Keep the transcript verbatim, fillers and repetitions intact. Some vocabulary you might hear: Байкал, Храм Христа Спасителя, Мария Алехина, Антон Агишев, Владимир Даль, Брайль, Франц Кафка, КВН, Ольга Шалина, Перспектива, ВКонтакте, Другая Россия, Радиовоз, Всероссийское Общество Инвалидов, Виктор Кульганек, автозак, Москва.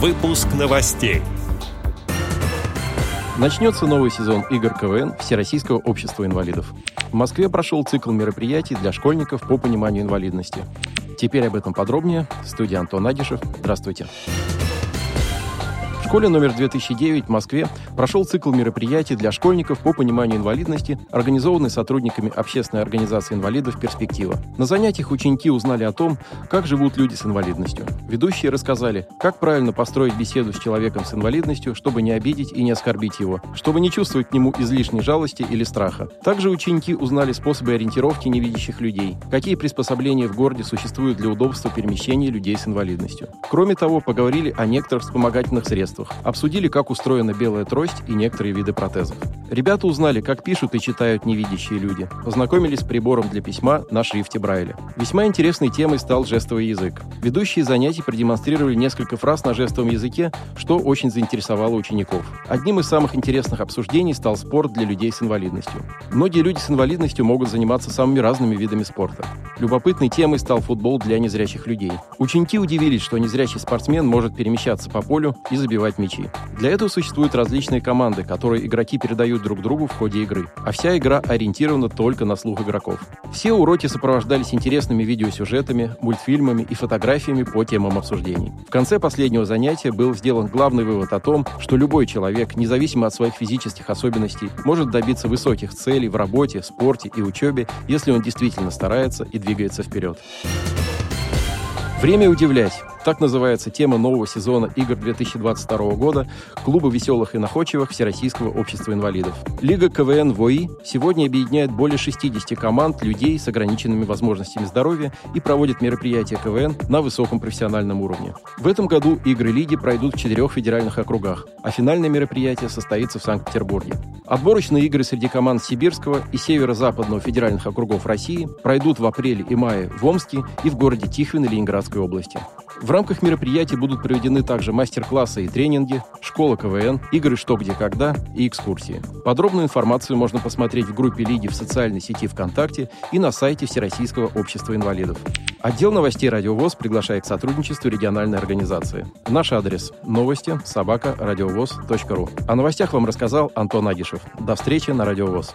Выпуск новостей. Начнется новый сезон игр КВН Всероссийского общества инвалидов. В Москве прошел цикл мероприятий для школьников по пониманию инвалидности. Теперь об этом подробнее. В студии Антон Агишев. Здравствуйте. В школе номер две тысячи девять в Москве прошел цикл мероприятий для школьников по пониманию инвалидности, организованный сотрудниками общественной организации инвалидов «Перспектива». На занятиях ученики узнали о том, как живут люди с инвалидностью. Ведущие рассказали, как правильно построить беседу с человеком с инвалидностью, чтобы не обидеть и не оскорбить его, чтобы не чувствовать к нему излишней жалости или страха. Также ученики узнали способы ориентировки невидящих людей, какие приспособления в городе существуют для удобства перемещения людей с инвалидностью. Кроме того, поговорили о некоторых вспомогательных средствах. Обсудили, как устроена белая трость и некоторые виды протезов. Ребята узнали, как пишут и читают невидящие люди. Познакомились с прибором для письма на шрифте Брайля. Весьма интересной темой стал жестовый язык. Ведущие занятий продемонстрировали несколько фраз на жестовом языке, что очень заинтересовало учеников. Одним из самых интересных обсуждений стал спорт для людей с инвалидностью. Многие люди с инвалидностью могут заниматься самыми разными видами спорта. Любопытной темой стал футбол для незрячих людей. Ученики удивились, что незрячий спортсмен может перемещаться по полю и забивать мячи. Для этого существуют различные команды, которые игроки передают друг другу в ходе игры, а вся игра ориентирована только на слух игроков. Все уроки сопровождались интересными видеосюжетами, мультфильмами и фотографиями по темам обсуждений. В конце последнего занятия был сделан главный вывод о том, что любой человек, независимо от своих физических особенностей, может добиться высоких целей в работе, спорте и учебе, если он действительно старается и двигается вперед. «Время удивлять». Так называется тема нового сезона игр две тысячи двадцать второго года Клуба веселых и находчивых Всероссийского общества инвалидов. Лига КВН ВОИ сегодня объединяет более шестидесяти команд людей с ограниченными возможностями здоровья и проводит мероприятия КВН на высоком профессиональном уровне. В этом году игры лиги пройдут в четырех федеральных округах, а финальное мероприятие состоится в Санкт-Петербурге. Отборочные игры среди команд Сибирского и Северо-Западного федеральных округов России пройдут в апреле и мае в Омске и в городе Тихвин Ленинградской области. В рамках мероприятий будут проведены также мастер-классы и тренинги, школа КВН, игры «Что, где, когда» и экскурсии. Подробную информацию можно посмотреть в группе лиги в социальной сети ВКонтакте и на сайте Всероссийского общества инвалидов. Отдел новостей «Радиовоз» приглашает к сотрудничеству региональной организации. Наш адрес – новости собака радиовоз точка ру. О новостях вам рассказал Антон Агишев. До встречи на «Радиовоз».